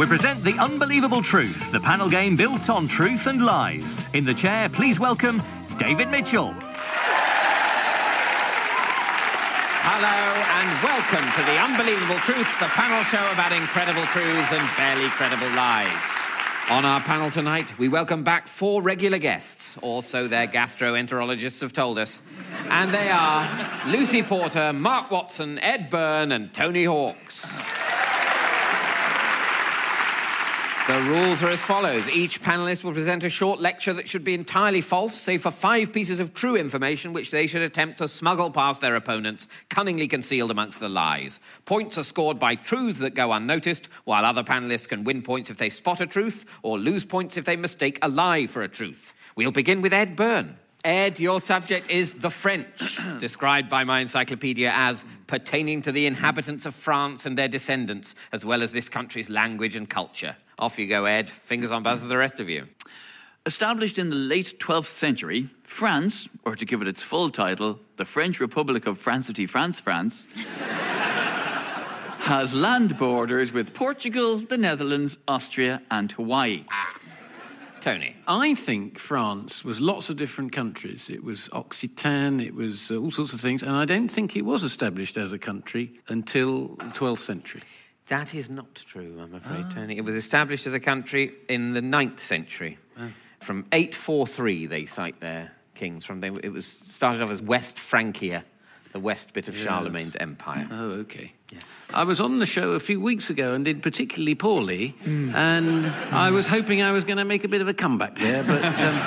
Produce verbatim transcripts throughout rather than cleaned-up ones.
We present The Unbelievable Truth, the panel game built on truth and lies. In the chair, please welcome David Mitchell. Hello and welcome to The Unbelievable Truth, the panel show about incredible truths and barely credible lies. On our panel tonight, we welcome back four regular guests, or so their gastroenterologists have told us. And they are Lucy Porter, Mark Watson, Ed Byrne and Tony Hawks. The rules are as follows. Each panellist will present a short lecture that should be entirely false, save for five pieces of true information which they should attempt to smuggle past their opponents, cunningly concealed amongst the lies. Points are scored by truths that go unnoticed, while other panellists can win points if they spot a truth, or lose points if they mistake a lie for a truth. We'll begin with Ed Byrne. Ed, your subject is the French, described by my encyclopedia as pertaining to the inhabitants of France and their descendants, as well as this country's language and culture. Off you go, Ed. Fingers on buzzer, the rest of you. Established in the late twelfth century, France, or to give it its full title, the French Republic of Francity France France, has land borders with Portugal, the Netherlands, Austria and Hawaii. Tony. I think France was lots of different countries. It was Occitan, it was uh, all sorts of things, and I don't think it was established as a country until the twelfth century. That is not true, I'm afraid, oh. Tony. It was established as a country in the ninth century. Oh. From eight forty-three, they cite their kings. From they, It was started off as West Francia, the west bit of yes. Charlemagne's empire. Oh, OK. Yes. I was on the show a few weeks ago and did particularly poorly, mm. and mm. I was hoping I was going to make a bit of a comeback there, but... Um...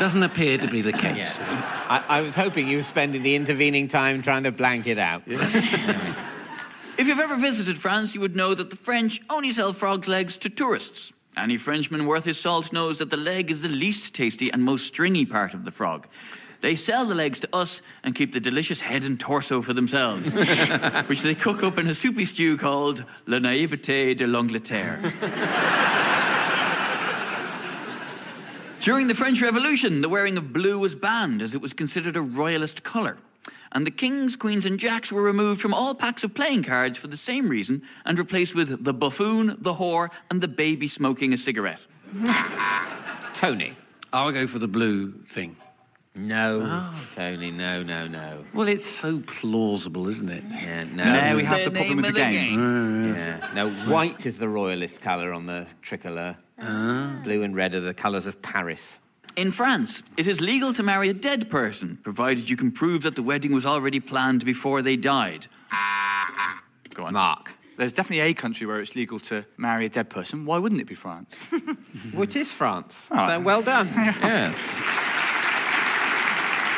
doesn't appear to be the case. Yeah. I, I was hoping you were spending the intervening time trying to blank it out. Yeah. If you've ever visited France, you would know that the French only sell frog's legs to tourists. Any Frenchman worth his salt knows that the leg is the least tasty and most stringy part of the frog. They sell the legs to us and keep the delicious head and torso for themselves, which they cook up in a soupy stew called La Naiveté de l'Angleterre. During the French Revolution, the wearing of blue was banned as it was considered a royalist colour. And the kings, queens and jacks were removed from all packs of playing cards for the same reason and replaced with the buffoon, the whore and the baby smoking a cigarette. Tony. I'll go for the blue thing. No, oh. Tony, no, no, no. Well, it's so plausible, isn't it? Yeah, no. There we have the problem with the game. Mm. Yeah. No, white is the royalist colour on the tricolour. Ah. Blue and red are the colours of Paris. In France, it is legal to marry a dead person, provided you can prove that the wedding was already planned before they died. Go on. Mark. There's definitely a country where it's legal to marry a dead person. Why wouldn't it be France? Which is France. Oh. So, well done. Yeah.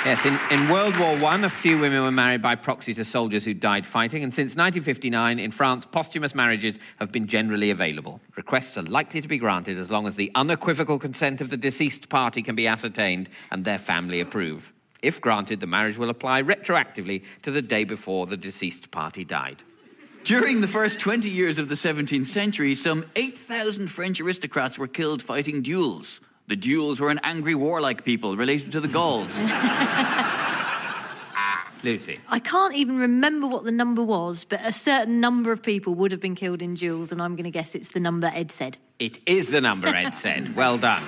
Yes, in, in World War One, a few women were married by proxy to soldiers who died fighting, and since nineteen fifty-nine, in France, posthumous marriages have been generally available. Requests are likely to be granted as long as the unequivocal consent of the deceased party can be ascertained and their family approve. If granted, the marriage will apply retroactively to the day before the deceased party died. During the first twenty years of the seventeenth century, some eight thousand French aristocrats were killed fighting duels. The duels were an angry, warlike people related to the Gauls. Lucy. I can't even remember what the number was, but a certain number of people would have been killed in duels, and I'm going to guess it's the number Ed said. It is the number Ed said. Well done.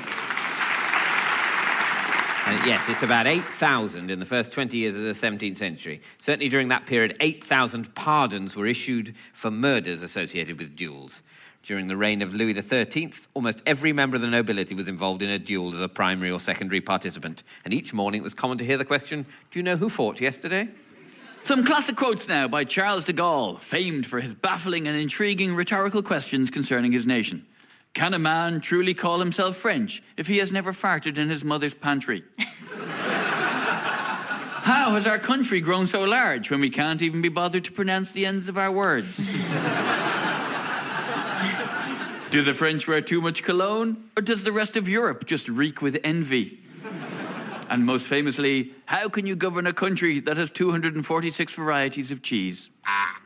And yes, it's about eight thousand in the first twenty years of the seventeenth century. Certainly during that period, eight thousand pardons were issued for murders associated with duels. During the reign of Louis the thirteenth, almost every member of the nobility was involved in a duel as a primary or secondary participant. And each morning it was common to hear the question, do you know who fought yesterday? Some classic quotes now by Charles de Gaulle, famed for his baffling and intriguing rhetorical questions concerning his nation. Can a man truly call himself French if he has never farted in his mother's pantry? How has our country grown so large when we can't even be bothered to pronounce the ends of our words? Do the French wear too much cologne, or does the rest of Europe just reek with envy? And most famously, how can you govern a country that has two hundred forty-six varieties of cheese?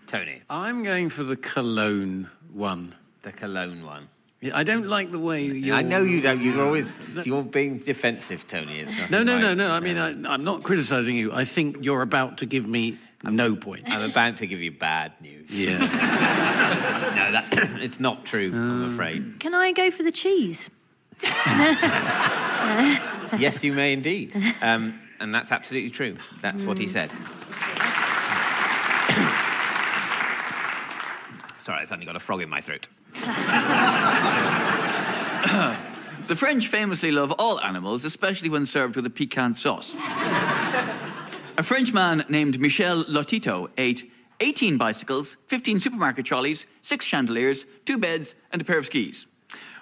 Tony. I'm going for the cologne one. The cologne one. Yeah, I don't like the way you're... I know you don't. You're always... You're being defensive, Tony. It's no, no, no, no. I mean, I, I'm not criticising you. I think you're about to give me I'm, no point. I'm about to give you bad news. Yeah. No, that it's not true, um, I'm afraid. Can I go for the cheese? Yes, you may indeed. Um, and that's absolutely true. That's mm. what he said. Sorry, I suddenly got a frog in my throat. The French famously love all animals, especially when served with a piquant sauce. A Frenchman named Michel Lotitu ate eighteen bicycles, fifteen supermarket trolleys, six chandeliers, two beds, and a pair of skis.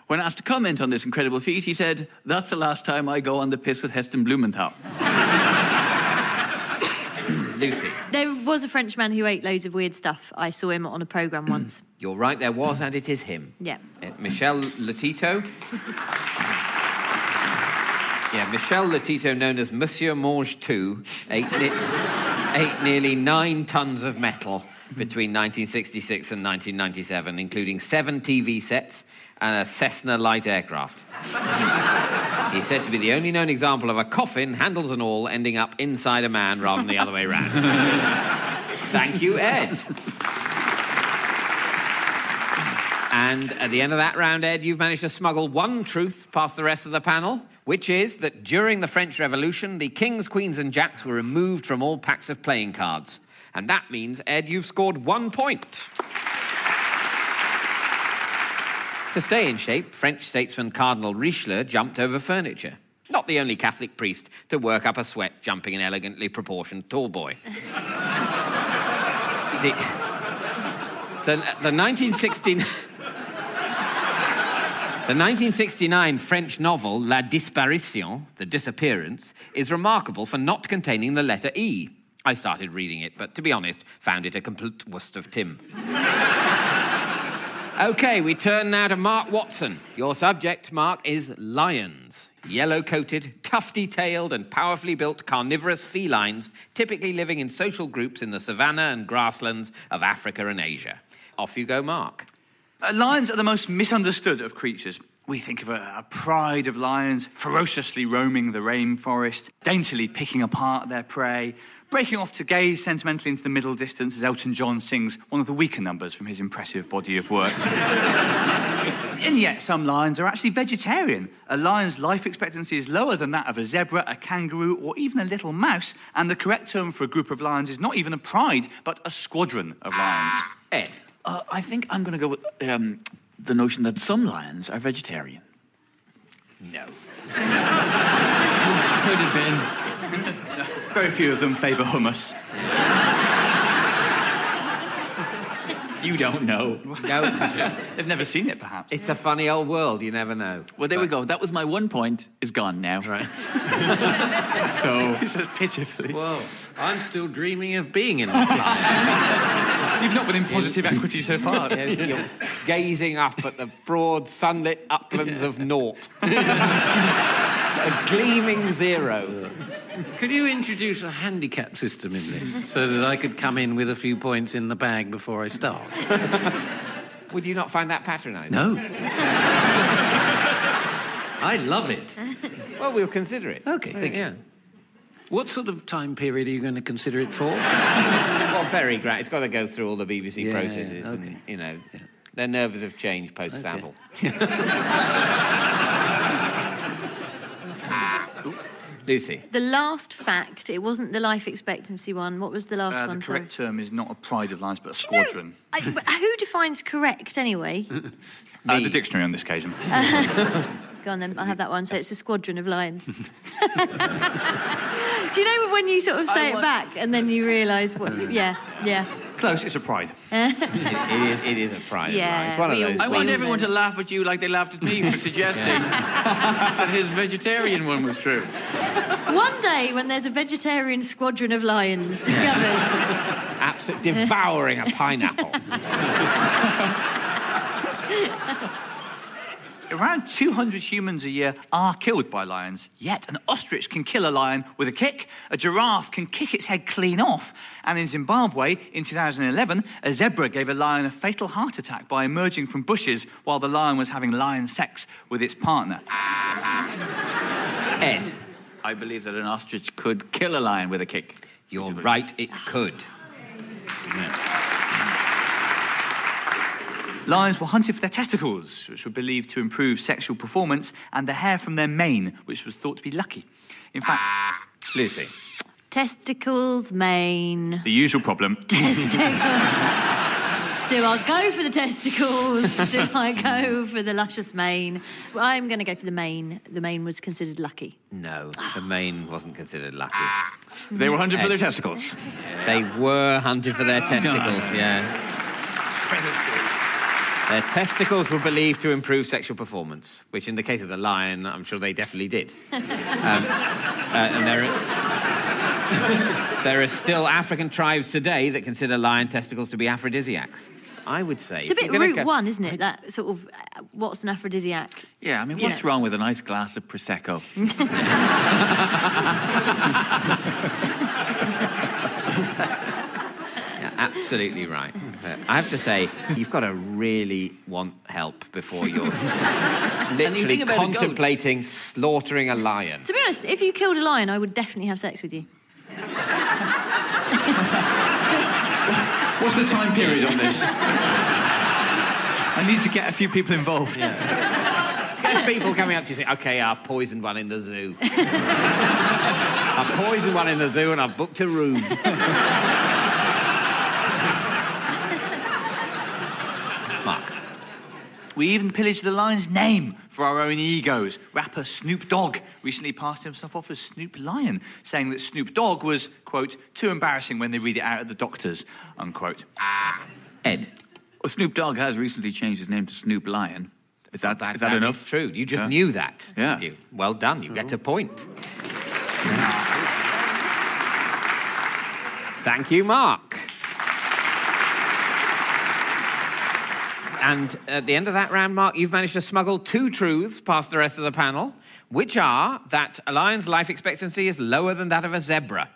When asked to comment on this incredible feat, he said, "That's the last time I go on the piss with Heston Blumenthal." Lucy. There was a Frenchman who ate loads of weird stuff. I saw him on a programme once. You're right, there was, and it is him. Yeah. Uh, Michel Lotitu. Yeah, Michel Lotitu, known as Monsieur Mange two, ate, ni- ate nearly nine tonnes of metal between nineteen sixty-six and nineteen ninety-seven, including seven T V sets and a Cessna light aircraft. He's said to be the only known example of a coffin, handles and all, ending up inside a man rather than the other way round. Thank you, Ed. And at the end of that round, Ed, you've managed to smuggle one truth past the rest of the panel, which is that during the French Revolution, the kings, queens and jacks were removed from all packs of playing cards. And that means, Ed, you've scored one point. To stay in shape, French statesman Cardinal Richelieu jumped over furniture. Not the only Catholic priest to work up a sweat jumping an elegantly proportioned tall boy. the, the, the, nineteen sixty the nineteen sixty-nine French novel La Disparition, The Disappearance, is remarkable for not containing the letter E. I started reading it, but to be honest, found it a complete waste of time. OK, we turn now to Mark Watson. Your subject, Mark, is lions. Yellow-coated, tufty-tailed and powerfully built carnivorous felines typically living in social groups in the savannah and grasslands of Africa and Asia. Off you go, Mark. Uh, lions are the most misunderstood of creatures. We think of a, a pride of lions ferociously roaming the rainforest, daintily picking apart their prey, breaking off to gaze sentimentally into the middle distance as Elton John sings one of the weaker numbers from his impressive body of work. And yet some lions are actually vegetarian. A lion's life expectancy is lower than that of a zebra, a kangaroo, or even a little mouse, and the correct term for a group of lions is not even a pride, but a squadron of lions. Ed? Uh, I think I'm going to go with um, the notion that some lions are vegetarian. No. Could have been... Very few of them favour hummus. You don't know. No. They've never seen it, perhaps. It's a funny old world, you never know. Well, there but... we go. That was my one point. It's gone now. Right. So... He says pitifully. Well, I'm still dreaming of being in that class. You've not been in positive equity so far. Yes, yeah. You're gazing up at the broad, sunlit uplands yeah. of naught. A gleaming zero. Could you introduce a handicap system in this so that I could come in with a few points in the bag before I start? Would you not find that patronising? No. I love it. Well, we'll consider it. OK, thank yeah. you. What sort of time period are you going to consider it for? Well, very great. It's got to go through all the B B C yeah, processes. Okay. And, you know, yeah. their nerves have changed post-Savile. Okay. Lucy. The last fact, it wasn't the life expectancy one. What was the last uh, the one? The correct sorry? term is not a pride of lions, but a squadron. You know, I, who defines correct, anyway? the... Uh, the dictionary on this occasion. Uh, go on, then. I'll have that one. So it's a squadron of lions. Do you know when you sort of say I it was... back and then you realise what... You, yeah, yeah. Close, it's a pride. it, is, it is a pride. Yeah, it's one of those I want everyone to laugh at you like they laughed at me for suggesting yeah. that his vegetarian one was true. One day when there's a vegetarian squadron of lions discovered... Absolutely devouring a pineapple. Around two hundred humans a year are killed by lions, yet an ostrich can kill a lion with a kick, a giraffe can kick its head clean off, and in Zimbabwe, in two thousand eleven, a zebra gave a lion a fatal heart attack by emerging from bushes while the lion was having lion sex with its partner. Ed? I believe that an ostrich could kill a lion with a kick. You're right, it could. Amen. Lions were hunted for their testicles, which were believed to improve sexual performance, and the hair from their mane, which was thought to be lucky. In fact, Lucy. Testicles, mane. The usual problem. Testicles. Do I go for the testicles? Do I go for the luscious mane? I'm going to go for the mane. The mane was considered lucky. No, the mane wasn't considered lucky. They were hunted for their testicles. Yeah. They were hunted for their testicles, yeah. Their testicles were believed to improve sexual performance, which in the case of the lion, I'm sure they definitely did. um, uh, and there, there are still African tribes today that consider lion testicles to be aphrodisiacs. I would say... It's a bit route go, one, isn't it? I, that sort of, uh, what's an aphrodisiac? Yeah, I mean, what's yeah. wrong with a nice glass of Prosecco? Yeah, absolutely right. But I have to say, you've got to really want help before you're literally you contemplating slaughtering a lion. To be honest, if you killed a lion, I would definitely have sex with you. What's the time period on this? I need to get a few people involved. Yeah. Get people coming up to you saying, OK, I poisoned one in the zoo. I poisoned one in the zoo and I've booked a room. Mark. We even pillaged the lion's name for our own egos. Rapper Snoop Dogg recently passed himself off as Snoop Lion, saying that Snoop Dogg was, quote, too embarrassing when they read it out at the doctors, unquote. Ed. Well, Snoop Dogg has recently changed his name to Snoop Lion. Is that, that, is that, that enough? That's true. You just yeah. knew that, yeah. didn't you? Well done. You cool. get a point. Thank you, Mark. And at the end of that round, Mark, you've managed to smuggle two truths past the rest of the panel, which are that a lion's life expectancy is lower than that of a zebra.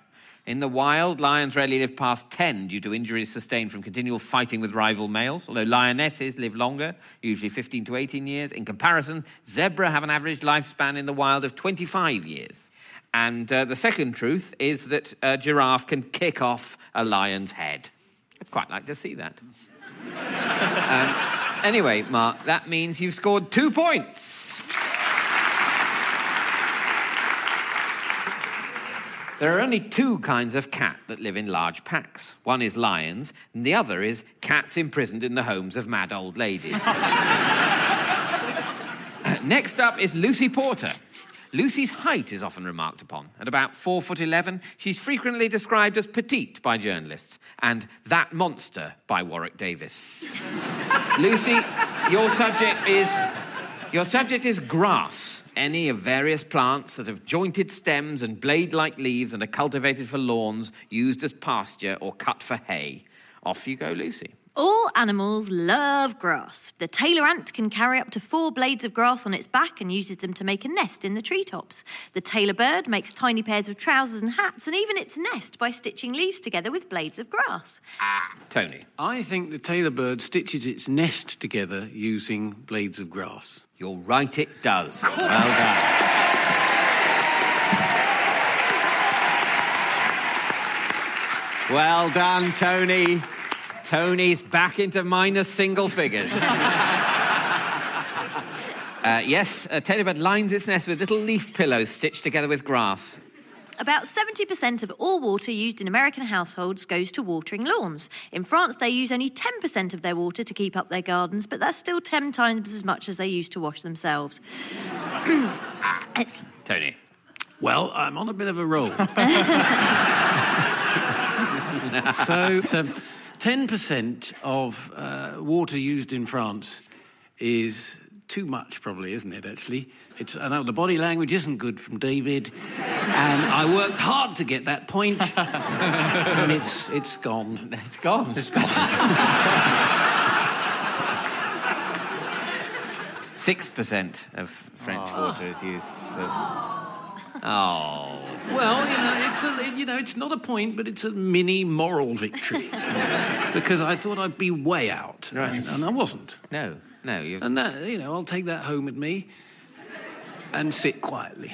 In the wild, lions rarely live past ten due to injuries sustained from continual fighting with rival males, although lionesses live longer, usually fifteen to eighteen years. In comparison, zebra have an average lifespan in the wild of twenty-five years. And uh, the second truth is that a giraffe can kick off a lion's head. I'd quite like to see that. um, anyway, Mark, that means you've scored two points. There are only two kinds of cat that live in large packs. One is lions, and the other is cats imprisoned in the homes of mad old ladies. uh, next up is Lucy Porter. Lucy's height is often remarked upon. At about four foot eleven, she's frequently described as petite by journalists and that monster by Warwick Davis. Lucy, your subject is your subject is grass, any of various plants that have jointed stems and blade-like leaves and are cultivated for lawns, used as pasture or cut for hay. Off you go, Lucy. All animals love grass. The tailor ant can carry up to four blades of grass on its back and uses them to make a nest in the treetops. The tailor bird makes tiny pairs of trousers and hats and even its nest by stitching leaves together with blades of grass. Tony. I think the tailor bird stitches its nest together using blades of grass. You're right, it does. Well done. Well done, Tony. Tony's back into minus single figures. uh, yes, a teddy bird lines its nest with little leaf pillows stitched together with grass. About seventy percent of all water used in American households goes to watering lawns. In France, they use only ten percent of their water to keep up their gardens, but that's still ten times as much as they use to wash themselves. Tony. Well, I'm on a bit of a roll. so... so ten percent of uh, water used in France is too much, probably, isn't it, actually? It's, I know the body language isn't good from David, and I worked hard to get that point, and it's, it's gone. It's gone. It's gone. six percent of French oh. water is used for... Oh. Well, you know, it's a, you know, it's not a point, but it's a mini moral victory. Because I thought I'd be way out, right. and, and I wasn't. No, no. You've... And, that, you know, I'll take that home with me and sit quietly.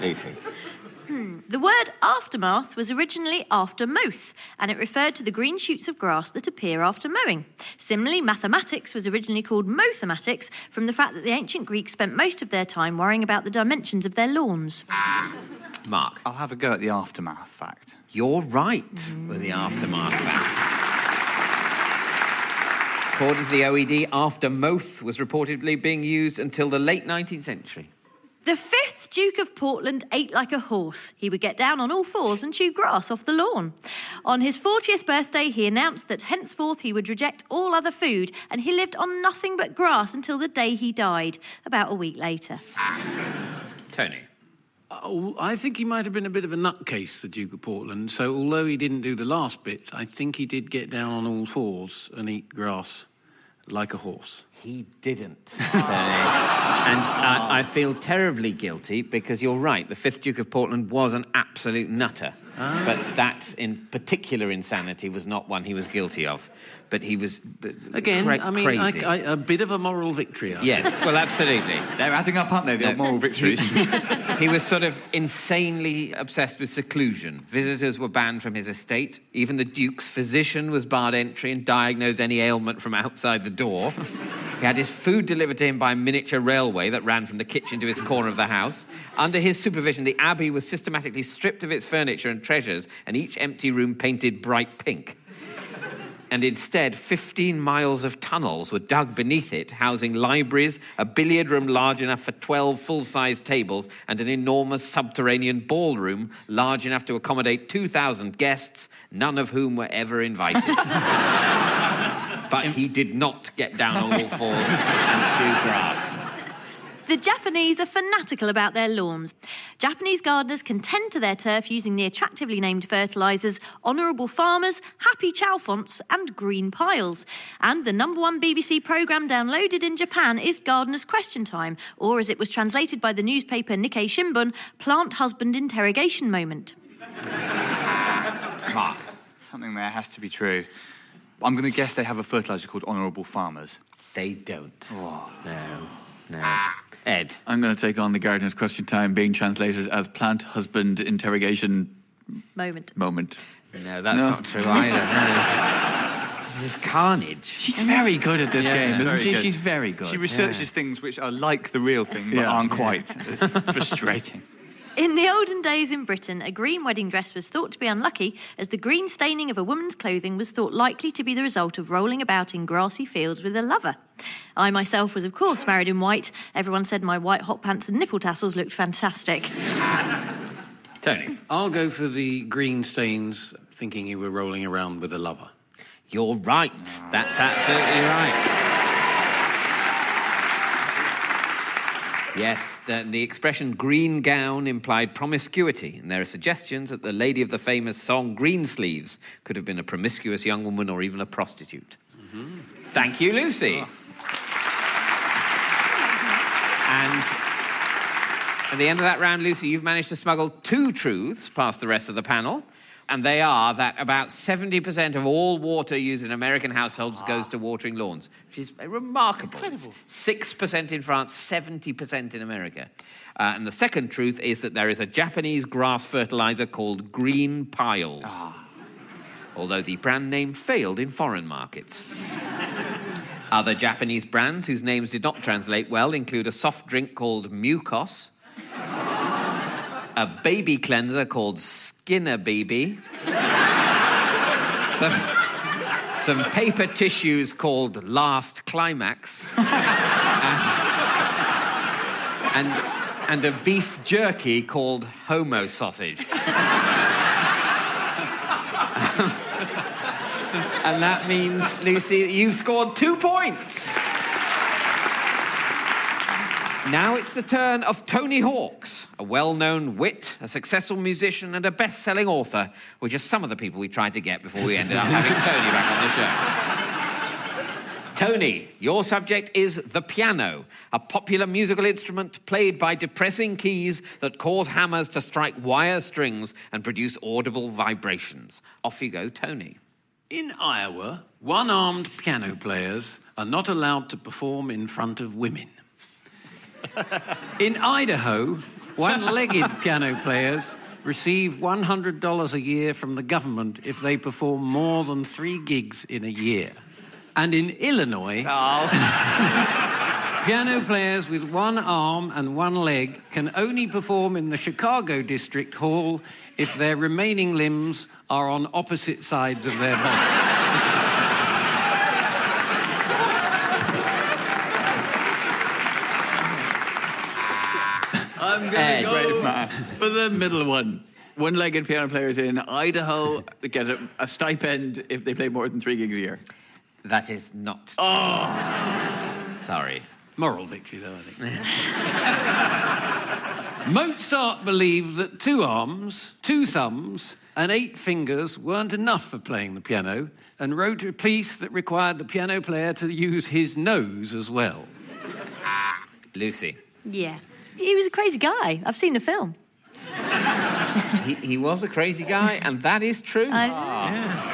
Easy. Hmm. The word aftermath was originally after moth, and it referred to the green shoots of grass that appear after mowing. Similarly, mathematics was originally called mothematics from the fact that the ancient Greeks spent most of their time worrying about the dimensions of their lawns. Mark. I'll have a go at the aftermath fact. You're right mm. with the aftermath fact. According to the O E D, after moth was reportedly being used until the late nineteenth century. The fifth Duke of Portland ate like a horse. He would get down on all fours and chew grass off the lawn. On his fortieth birthday, he announced that henceforth he would reject all other food, and he lived on nothing but grass until the day he died, about a week later. Tony. Oh, I think he might have been a bit of a nutcase, the Duke of Portland, so although he didn't do the last bits, I think he did get down on all fours and eat grass like a horse. He didn't. Oh. And uh, I feel terribly guilty because you're right, the fifth Duke of Portland was an absolute nutter. Oh. But that in particular insanity was not one he was guilty of. But he was b- Again, cra- I mean, crazy. I, I, a bit of a moral victory. I yes, think. Well, absolutely. They're adding up, aren't they, the no. moral victories? He was sort of insanely obsessed with seclusion. Visitors were banned from his estate. Even the Duke's physician was barred entry and diagnosed any ailment from outside the door. He had his food delivered to him by a miniature railway that ran from the kitchen to his corner of the house. Under his supervision, the abbey was systematically stripped of its furniture and treasures, and each empty room painted bright pink. And instead, fifteen miles of tunnels were dug beneath it, housing libraries, a billiard room large enough for twelve full-size tables, and an enormous subterranean ballroom large enough to accommodate two thousand guests, none of whom were ever invited. But he did not get down on all fours and chew grass. The Japanese are fanatical about their lawns. Japanese gardeners can tend to their turf using the attractively named fertilisers, honourable farmers, happy chow fonts and green piles. And the number one B B C programme downloaded in Japan is Gardener's Question Time, or as it was translated by the newspaper Nikkei Shimbun, Plant Husband Interrogation Moment. Mark, something there has to be true. I'm going to guess they have a fertiliser called Honourable Farmers. They don't. Oh. No, no. Ed. I'm going to take on the Gardener's Question Time being translated as Plant Husband Interrogation... Moment. Moment. No, that's no. not true either. This is carnage. She's very good at this yeah, game, yeah, isn't she? Good. She's very good. She researches yeah. things which are like the real thing, but yeah. aren't quite. It's frustrating. In the olden days in Britain, a green wedding dress was thought to be unlucky, as the green staining of a woman's clothing was thought likely to be the result of rolling about in grassy fields with a lover. I myself was, of course, married in white. Everyone said my white hot pants and nipple tassels looked fantastic. Tony. I'll go for the green stains, thinking you were rolling around with a lover. You're right. That's absolutely right. Yes, the, the expression green gown implied promiscuity, and there are suggestions that the lady of the famous song Greensleeves could have been a promiscuous young woman or even a prostitute. Mm-hmm. Thank you, Lucy. Oh. And... at the end of that round, Lucy, you've managed to smuggle two truths past the rest of the panel, and they are that about seventy percent of all water used in American households ah. goes to watering lawns, which is remarkable. Incredible. six percent in France, seventy percent in America. Uh, and the second truth is that there is a Japanese grass fertiliser called green piles, ah. although the brand name failed in foreign markets. Other Japanese brands whose names did not translate well include a soft drink called Mucos, a baby cleanser called Skinner Baby, some, some paper tissues called Last Climax, and, and, and a beef jerky called Homo Sausage. And that means, Lucy, you've scored two points. Now it's the turn of Tony Hawks, a well-known wit, a successful musician and a best-selling author, which are some of the people we tried to get before we ended up having Tony back on the show. Tony, your subject is the piano, a popular musical instrument played by depressing keys that cause hammers to strike wire strings and produce audible vibrations. Off you go, Tony. In Iowa, one-armed piano players are not allowed to perform in front of women. In Idaho, one-legged piano players receive one hundred dollars a year from the government if they perform more than three gigs in a year. And in Illinois, oh. piano players with one arm and one leg can only perform in the Chicago District Hall if their remaining limbs are on opposite sides of their body. I'm going to go for the middle one. One-legged piano players in Idaho get a, a stipend if they play more than three gigs a year. That is not... Oh! Sorry. Moral victory, though, I think. Mozart believed that two arms, two thumbs, and eight fingers weren't enough for playing the piano, and wrote a piece that required the piano player to use his nose as well. Lucy. Yeah. He was a crazy guy. I've seen the film. he, he was a crazy guy, and that is true. I... Oh. Yeah.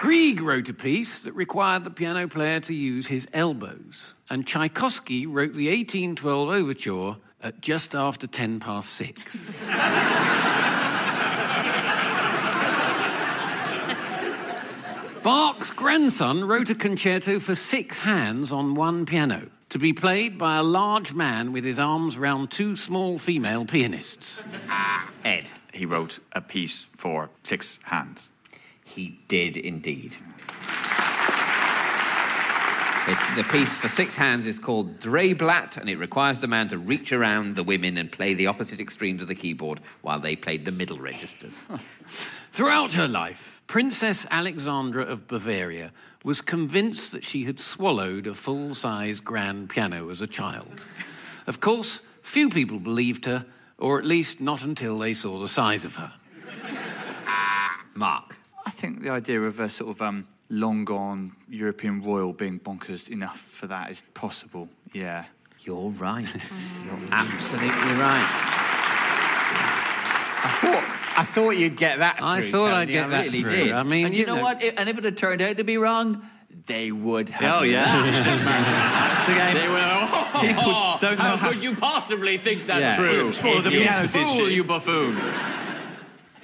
Grieg wrote a piece that required the piano player to use his elbows, and Tchaikovsky wrote the eighteen twelve overture at just after ten past six. Bach's grandson wrote a concerto for six hands on one piano, to be played by a large man with his arms round two small female pianists. Ed. He wrote a piece for six hands. He did indeed. It's, the piece for six hands is called Dreyblatt, and it requires the man to reach around the women and play the opposite extremes of the keyboard while they played the middle registers. Throughout her life, Princess Alexandra of Bavaria was convinced that she had swallowed a full-size grand piano as a child. Of course, few people believed her, or at least not until they saw the size of her. Mark. I think the idea of a sort of um, long-gone European royal being bonkers enough for that is possible, yeah. You're right. You're absolutely right. I thought... I thought you'd get that through. I thought Tony. I'd get I that really through. Did. I mean, and you, you know, know what? If, and if it had turned out to be wrong, they would have. Oh, yeah. That's the game. They were, oh, oh, don't how, know how could you possibly think that yeah. true? Well, the piano fool, you buffoon.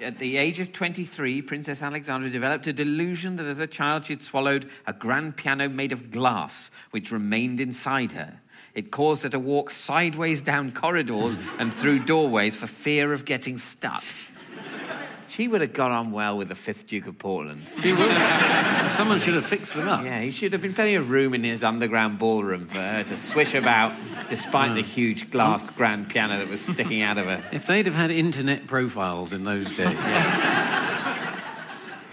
At the age of twenty-three, Princess Alexandra developed a delusion that as a child she'd swallowed a grand piano made of glass, which remained inside her. It caused her to walk sideways down corridors and through doorways for fear of getting stuck. She would have got on well with the Fifth Duke of Portland. She would have. Someone should have fixed them up. Yeah, he should have been plenty of room in his underground ballroom for her to swish about, despite oh. the huge glass grand piano that was sticking out of her. If they'd have had internet profiles in those days.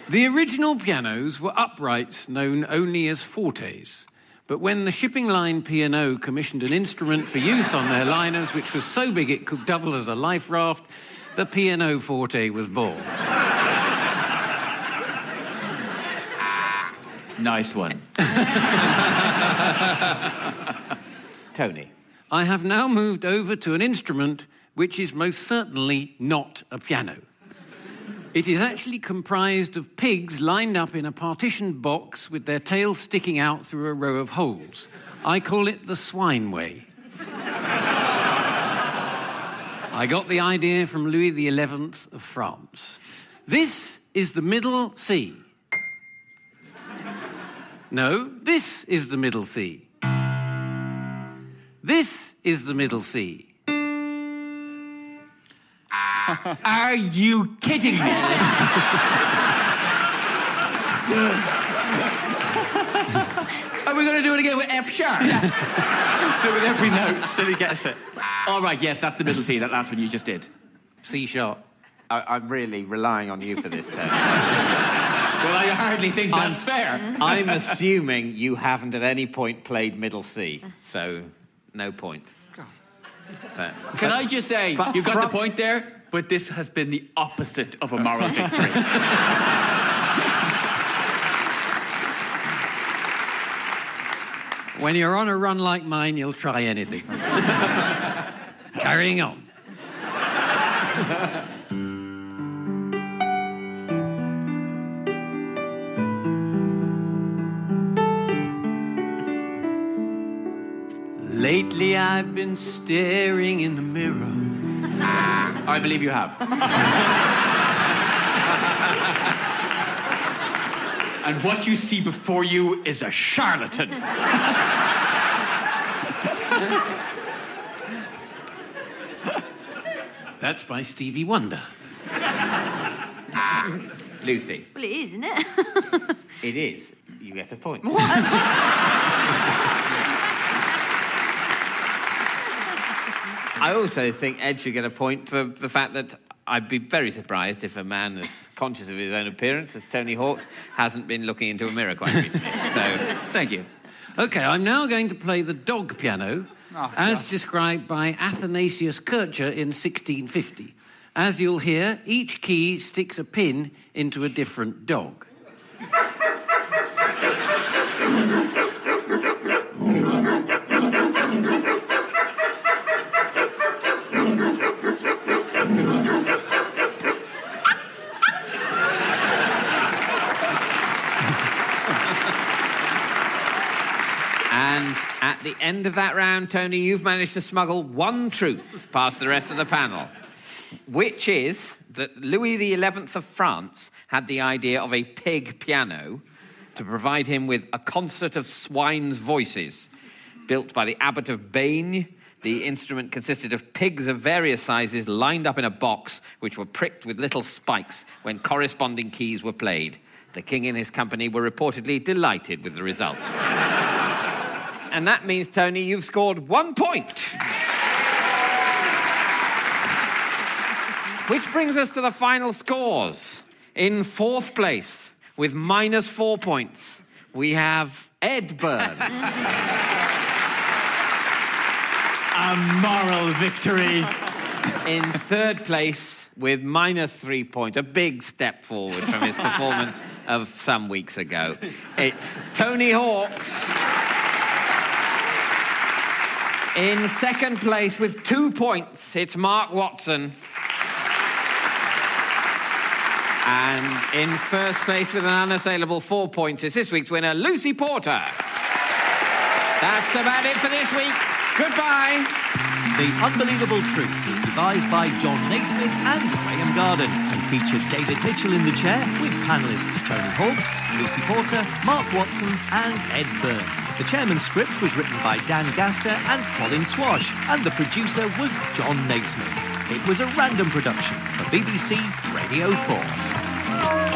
The original pianos were uprights known only as fortes. But when the shipping line P and O commissioned an instrument for use on their liners, which was so big it could double as a life raft, the P and O forte was born. Nice one. Tony. I have now moved over to an instrument which is most certainly not a piano. It is actually comprised of pigs lined up in a partitioned box with their tails sticking out through a row of holes. I call it the swineway. I got the idea from Louis the eleventh of France. This is the middle C. No, this is the middle C. This is the middle C. Are you kidding me? Are we going to do it again with F sharp? Do it with every note, so he gets it. All right, yes, that's the middle C, that last one you just did. C sharp. I, I'm really relying on you for this, Tony. Well, I hardly think I'm, that's fair. I'm assuming you haven't at any point played middle C, so no point. God. But, Can but, I just say, you've got from... the point there, but this has been the opposite of a moral victory. When you're on a run like mine, you'll try anything. Carrying on. Lately I've been staring in the mirror, I believe you have. And what you see before you is a charlatan. That's by Stevie Wonder. Lucy. Well, it is, isn't it? It is. You get a point. What? I also think Ed should get a point for the fact that I'd be very surprised if a man as conscious of his own appearance as Tony Hawks hasn't been looking into a mirror quite recently. So, thank you. OK, I'm now going to play the dog piano, oh, as gosh. described by Athanasius Kircher in sixteen fifty. As you'll hear, each key sticks a pin into a different dog. At the end of that round, Tony, you've managed to smuggle one truth past the rest of the panel, which is that Louis the eleventh of France had the idea of a pig piano to provide him with a concert of swine's voices. Built by the Abbot of Baigne, the instrument consisted of pigs of various sizes lined up in a box, which were pricked with little spikes when corresponding keys were played. The king and his company were reportedly delighted with the result. And that means, Tony, you've scored one point. Which brings us to the final scores. In fourth place, with minus four points, we have Ed Byrne. A moral victory. In third place, with minus three points, a big step forward from his performance of some weeks ago, it's Tony Hawks. In second place, with two points, it's Mark Watson. And in first place, with an unassailable four points, is this week's winner, Lucy Porter. That's about it for this week. Goodbye. The Unbelievable Truth was devised by John Naismith and Graham Garden and features David Mitchell in the chair with panellists Tony Hawks, Lucy Porter, Mark Watson and Ed Byrne. The chairman's script was written by Dan Gaster and Colin Swash, and the producer was John Naismith. It was a Random production for B B C Radio four.